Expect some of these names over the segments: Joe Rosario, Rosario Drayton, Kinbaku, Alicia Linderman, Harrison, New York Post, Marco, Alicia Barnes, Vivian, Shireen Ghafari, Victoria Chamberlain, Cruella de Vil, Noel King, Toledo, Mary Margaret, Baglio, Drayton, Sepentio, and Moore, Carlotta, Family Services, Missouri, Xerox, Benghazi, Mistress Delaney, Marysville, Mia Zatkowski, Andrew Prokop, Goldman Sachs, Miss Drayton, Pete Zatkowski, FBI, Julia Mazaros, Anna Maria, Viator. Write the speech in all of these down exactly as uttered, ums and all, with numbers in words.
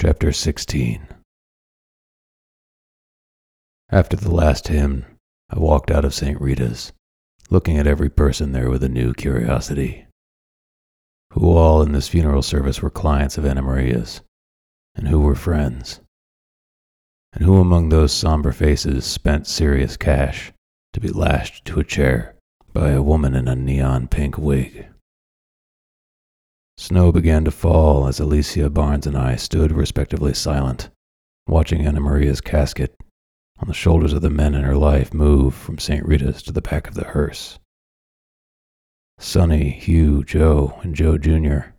Chapter sixteen. After the last hymn, I walked out of Saint Rita's, looking at every person there with a new curiosity. Who all in this funeral service were clients of Anna Maria's, and who were friends, and who among those somber faces spent serious cash to be lashed to a chair by a woman in a neon pink wig. Snow began to fall as Alicia Barnes and I stood respectively silent, watching Anna Maria's casket on the shoulders of the men in her life move from Saint Rita's to the back of the hearse. Sonny, Hugh, Joe, and Joe Junior,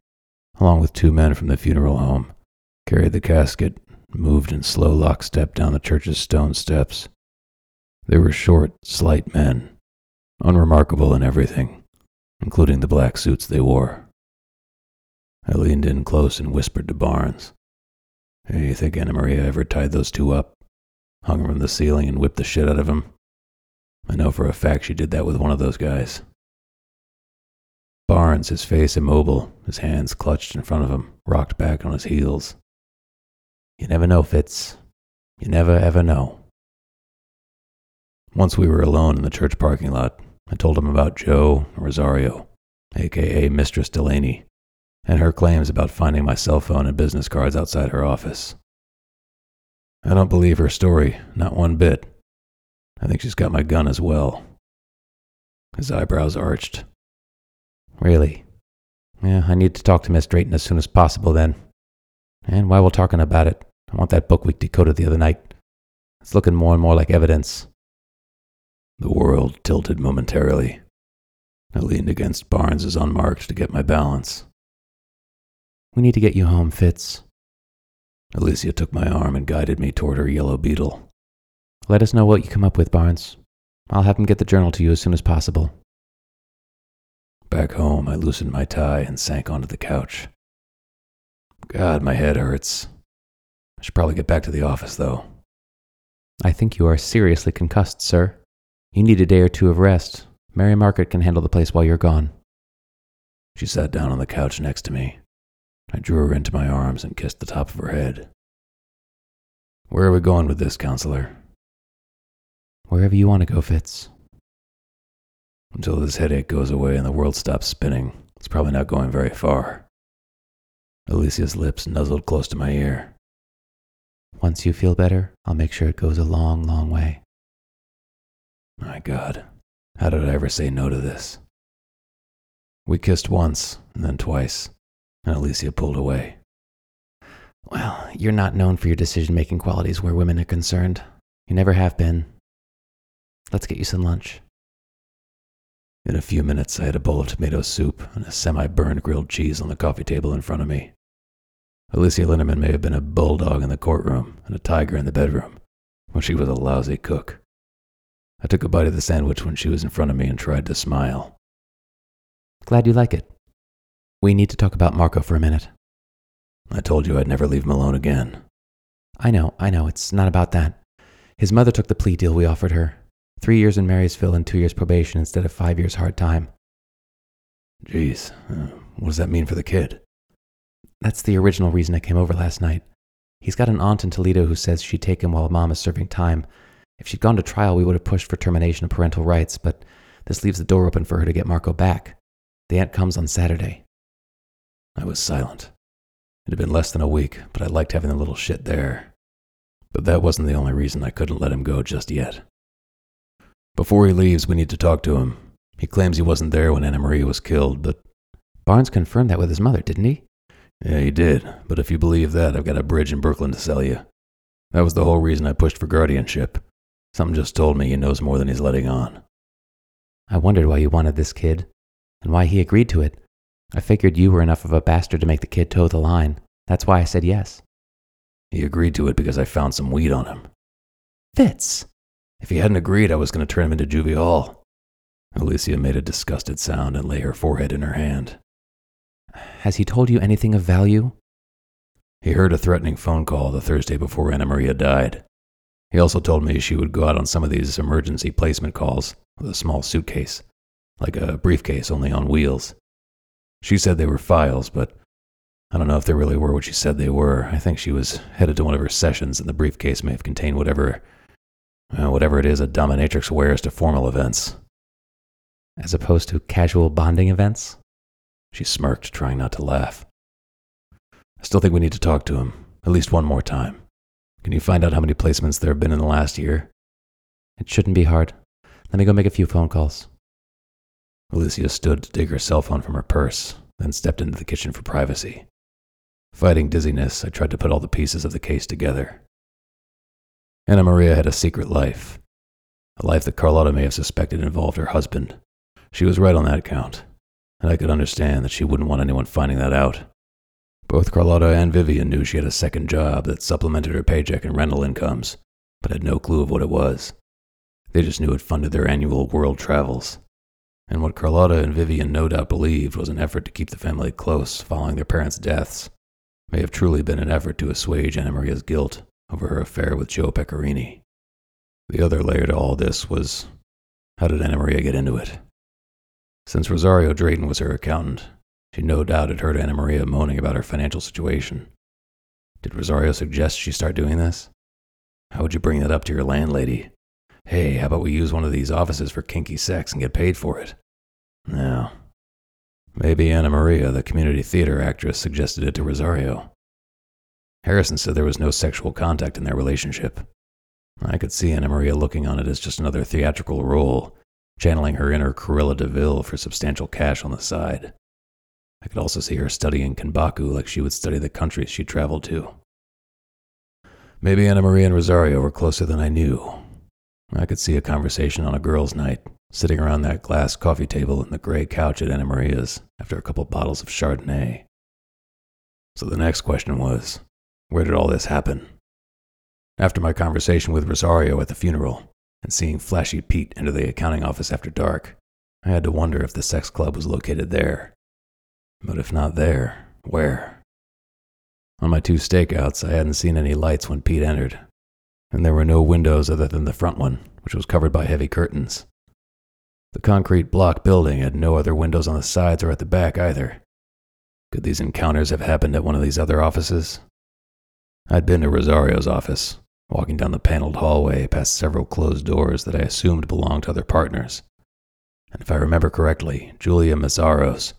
along with two men from the funeral home, carried the casket and moved in slow lockstep down the church's stone steps. They were short, slight men, unremarkable in everything, including the black suits they wore. I leaned in close and whispered to Barnes, "Hey, you think Anna Maria ever tied those two up, hung them from the ceiling, and whipped the shit out of them? I know for a fact she did that with one of those guys." Barnes, his face immobile, his hands clutched in front of him, rocked back on his heels. "You never know, Fitz. You never, ever know." Once we were alone in the church parking lot, I told him about Joe Rosario, a k a. Mistress Delaney, and her claims about finding my cell phone and business cards outside her office. "I don't believe her story, not one bit. I think she's got my gun as well." His eyebrows arched. "Really? Yeah, I need to talk to Miss Drayton as soon as possible then. And while we're talking about it, I want that book we decoded the other night. It's looking more and more like evidence." The world tilted momentarily. I leaned against Barnes's unmarked to get my balance. "We need to get you home, Fitz." Alicia took my arm and guided me toward her yellow beetle. "Let us know what you come up with, Barnes. I'll have him get the journal to you as soon as possible." Back home, I loosened my tie and sank onto the couch. God, my head hurts. I should probably get back to the office, though. "I think you are seriously concussed, sir. You need a day or two of rest. Mary Margaret can handle the place while you're gone." She sat down on the couch next to me. I drew her into my arms and kissed the top of her head. "Where are we going with this, counselor?" "Wherever you want to go, Fitz." Until this headache goes away and the world stops spinning, it's probably not going very far. Alicia's lips nuzzled close to my ear. "Once you feel better, I'll make sure it goes a long, long way." My God, how did I ever say no to this? We kissed once, and then twice. And Alicia pulled away. "Well, you're not known for your decision-making qualities where women are concerned. You never have been. Let's get you some lunch." In a few minutes, I had a bowl of tomato soup and a semi-burned grilled cheese on the coffee table in front of me. Alicia Linderman may have been a bulldog in the courtroom and a tiger in the bedroom, when she was a lousy cook. I took a bite of the sandwich when she was in front of me and tried to smile. "Glad you like it. We need to talk about Marco for a minute." "I told you I'd never leave him alone again." "I know, I know, it's not about that. His mother took the plea deal we offered her. Three years in Marysville and two years probation instead of five years hard time." "Jeez, uh, what does that mean for the kid?" "That's the original reason I came over last night. He's got an aunt in Toledo who says she'd take him while Mom is serving time. If she'd gone to trial, we would have pushed for termination of parental rights, but this leaves the door open for her to get Marco back. The aunt comes on Saturday." I was silent. It had been less than a week, but I liked having the little shit there. But that wasn't the only reason I couldn't let him go just yet. "Before he leaves, we need to talk to him. He claims he wasn't there when Anna Maria was killed, but..." "Barnes confirmed that with his mother, didn't he?" "Yeah, he did, but if you believe that, I've got a bridge in Brooklyn to sell you. That was the whole reason I pushed for guardianship. Something just told me he knows more than he's letting on." "I wondered why you wanted this kid, and why he agreed to it. I figured you were enough of a bastard to make the kid toe the line. That's why I said yes." "He agreed to it because I found some weed on him." "Fitz!" "If he hadn't agreed, I was going to turn him into juvie hall." Alicia made a disgusted sound and lay her forehead in her hand. "Has he told you anything of value?" "He heard a threatening phone call the Thursday before Anna Maria died. He also told me she would go out on some of these emergency placement calls with a small suitcase, like a briefcase only on wheels. She said they were files, but I don't know if they really were what she said they were. I think she was headed to one of her sessions, and the briefcase may have contained whatever, uh, whatever it is a dominatrix wears to formal events. As opposed to casual bonding events? She smirked, trying not to laugh. I still think we need to talk to him, at least one more time. Can you find out how many placements there have been in the last year? It shouldn't be hard. Let me go make a few phone calls. Alicia stood to dig her cell phone from her purse, then stepped into the kitchen for privacy. Fighting dizziness, I tried to put all the pieces of the case together. Anna Maria had a secret life. A life that Carlotta may have suspected involved her husband. She was right on that count, and I could understand that she wouldn't want anyone finding that out. Both Carlotta and Vivian knew she had a second job that supplemented her paycheck and rental incomes, but had no clue of what it was. They just knew it funded their annual world travels. And what Carlotta and Vivian no doubt believed was an effort to keep the family close following their parents' deaths may have truly been an effort to assuage Anna Maria's guilt over her affair with Joe Pecorini. The other layer to all this was, how did Anna Maria get into it? Since Rosario Drayton was her accountant, she no doubt had heard Anna Maria moaning about her financial situation. Did Rosario suggest she start doing this? How would you bring that up to your landlady? Hey, how about we use one of these offices for kinky sex and get paid for it? No. Maybe Anna Maria, the community theater actress, suggested it to Rosario. Harrison said there was no sexual contact in their relationship. I could see Anna Maria looking on it as just another theatrical role, channeling her inner Cruella de Vil for substantial cash on the side. I could also see her studying Kinbaku like she would study the countries she traveled to. Maybe Anna Maria and Rosario were closer than I knew. I could see a conversation on a girls' night, sitting around that glass coffee table and the gray couch at Anna Maria's after a couple bottles of Chardonnay. So the next question was, where did all this happen? After my conversation with Rosario at the funeral, and seeing Flashy Pete enter the accounting office after dark, I had to wonder if the sex club was located there. But if not there, where? On my two stakeouts, I hadn't seen any lights when Pete entered, and there were no windows other than the front one, which was covered by heavy curtains. The concrete block building had no other windows on the sides or at the back either. Could these encounters have happened at one of these other offices? I'd been to Rosario's office, walking down the paneled hallway past several closed doors that I assumed belonged to other partners. And if I remember correctly, Julia Mazaros,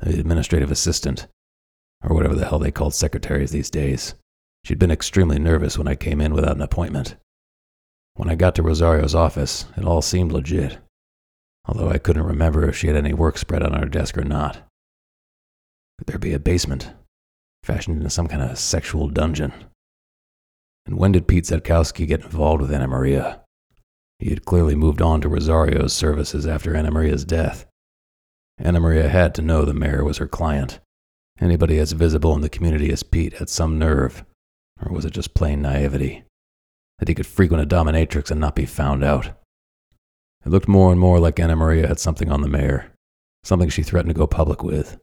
the administrative assistant, or whatever the hell they called secretaries these days, she'd been extremely nervous when I came in without an appointment. When I got to Rosario's office, it all seemed legit, although I couldn't remember if she had any work spread on her desk or not. Could there be a basement, fashioned into some kind of sexual dungeon? And when did Pete Zatkowski get involved with Anna Maria? He had clearly moved on to Rosario's services after Anna Maria's death. Anna Maria had to know the mayor was her client. Anybody as visible in the community as Pete had some nerve. Or was it just plain naivety? That he could frequent a dominatrix and not be found out. It looked more and more like Anna Maria had something on the mayor. Something she threatened to go public with.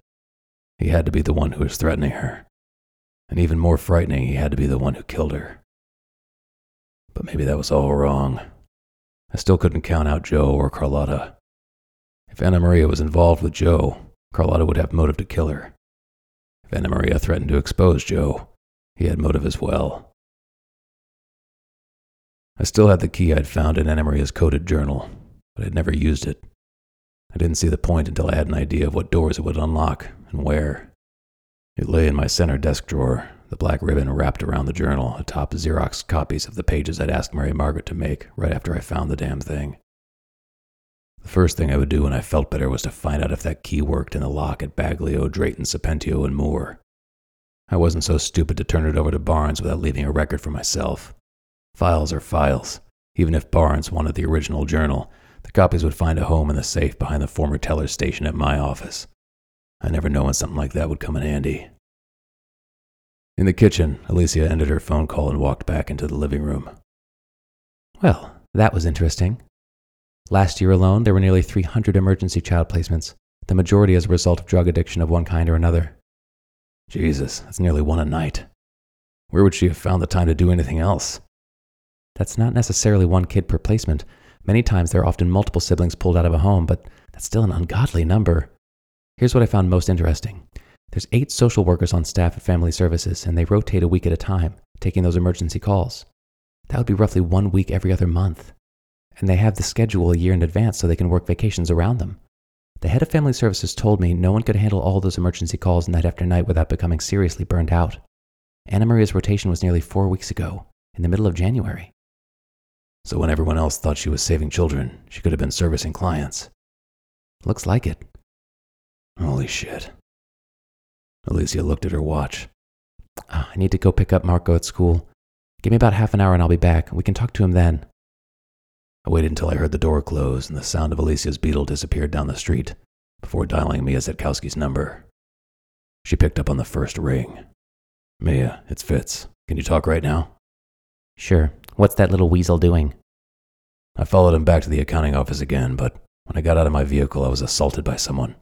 He had to be the one who was threatening her. And even more frightening, he had to be the one who killed her. But maybe that was all wrong. I still couldn't count out Joe or Carlotta. If Anna Maria was involved with Joe, Carlotta would have motive to kill her. If Anna Maria threatened to expose Joe, he had motive as well. I still had the key I'd found in Anna Maria's coded journal, but I'd never used it. I didn't see the point until I had an idea of what doors it would unlock and where. It lay in my center desk drawer, the black ribbon wrapped around the journal atop Xerox copies of the pages I'd asked Mary Margaret to make right after I found the damn thing. The first thing I would do when I felt better was to find out if that key worked in the lock at Baglio, Drayton, Sepentio, and Moore. I wasn't so stupid to turn it over to Barnes without leaving a record for myself. Files are files. Even if Barnes wanted the original journal, the copies would find a home in the safe behind the former teller's station at my office. I never know when something like that would come in handy. In the kitchen, Alicia ended her phone call and walked back into the living room. Well, that was interesting. Last year alone, there were nearly three hundred emergency child placements, the majority as a result of drug addiction of one kind or another. Jesus, that's nearly one a night. Where would she have found the time to do anything else? That's not necessarily one kid per placement. Many times there are often multiple siblings pulled out of a home, but that's still an ungodly number. Here's what I found most interesting. There's eight social workers on staff at Family Services, and they rotate a week at a time, taking those emergency calls. That would be roughly one week every other month. And they have the schedule a year in advance so they can work vacations around them. The head of Family Services told me no one could handle all those emergency calls night after night without becoming seriously burned out. Anna Maria's rotation was nearly four weeks ago, in the middle of January. So when everyone else thought she was saving children, she could have been servicing clients. Looks like it. Holy shit. Alicia looked at her watch. Oh, I need to go pick up Marco at school. Give me about half an hour and I'll be back. We can talk to him then. I waited until I heard the door close and the sound of Alicia's beetle disappeared down the street before dialing Mia Zatkowski's number. She picked up on the first ring. Mia, it's Fitz. Can you talk right now? Sure. What's that little weasel doing? I followed him back to the accounting office again, but when I got out of my vehicle, I was assaulted by someone.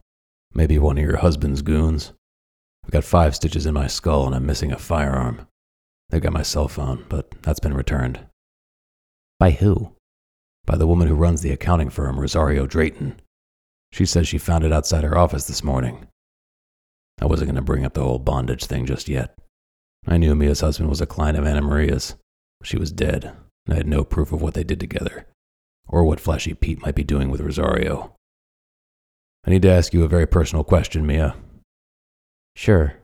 Maybe one of your husband's goons. I've got five stitches in my skull and I'm missing a firearm. They've got my cell phone, but that's been returned. By who? By the woman who runs the accounting firm, Rosario Drayton. She says she found it outside her office this morning. I wasn't going to bring up the whole bondage thing just yet. I knew Mia's husband was a client of Anna Maria's. She was dead, and I had no proof of what they did together, or what Flashy Pete might be doing with Rosario. I need to ask you a very personal question, Mia. Sure.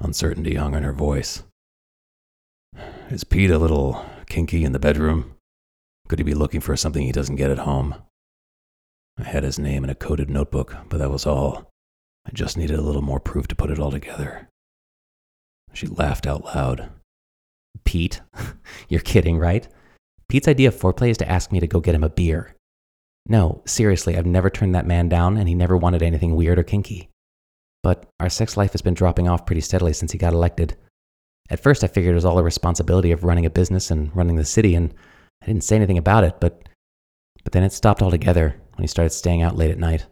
Uncertainty hung on her voice. Is Pete a little kinky in the bedroom? Could he be looking for something he doesn't get at home? I had his name in a coded notebook, but that was all. I just needed a little more proof to put it all together. She laughed out loud. Pete? You're kidding, right? Pete's idea of foreplay is to ask me to go get him a beer. No, seriously, I've never turned that man down, and he never wanted anything weird or kinky. But our sex life has been dropping off pretty steadily since he got elected. At first, I figured it was all the responsibility of running a business and running the city, and I didn't say anything about it, but but then it stopped altogether when he started staying out late at night.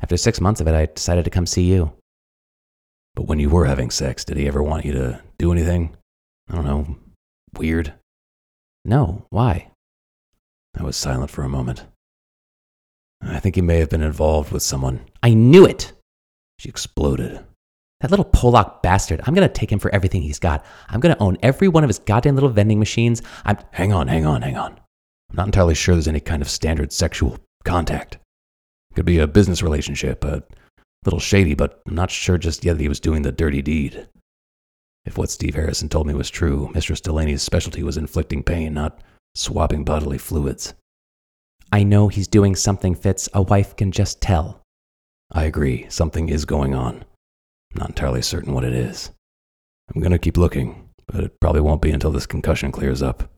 After six months of it, I decided to come see you. But when you were having sex, did he ever want you to do anything? I don't know, weird? No, why? I was silent for a moment. I think he may have been involved with someone. I knew it! She exploded. That little Polak bastard, I'm gonna take him for everything he's got. I'm gonna own every one of his goddamn little vending machines. I'm- Hang on, hang on, hang on. I'm not entirely sure there's any kind of standard sexual contact. Could be a business relationship, a little shady, but I'm not sure just yet that he was doing the dirty deed. If what Steve Harrison told me was true, Mistress Delaney's specialty was inflicting pain, not swapping bodily fluids. I know he's doing something, Fitz. A wife can just tell. I agree. Something is going on. I'm not entirely certain what it is. I'm going to keep looking, but it probably won't be until this concussion clears up.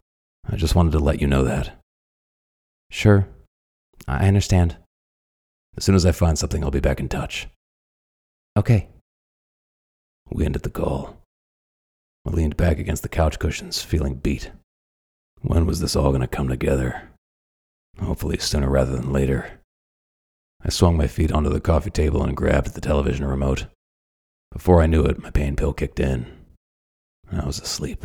I just wanted to let you know that. Sure. I understand. As soon as I find something, I'll be back in touch. Okay. We ended the call. I leaned back against the couch cushions, feeling beat. When was this all going to come together? Hopefully sooner rather than later. I swung my feet onto the coffee table and grabbed at the television remote. Before I knew it, my pain pill kicked in, and I was asleep.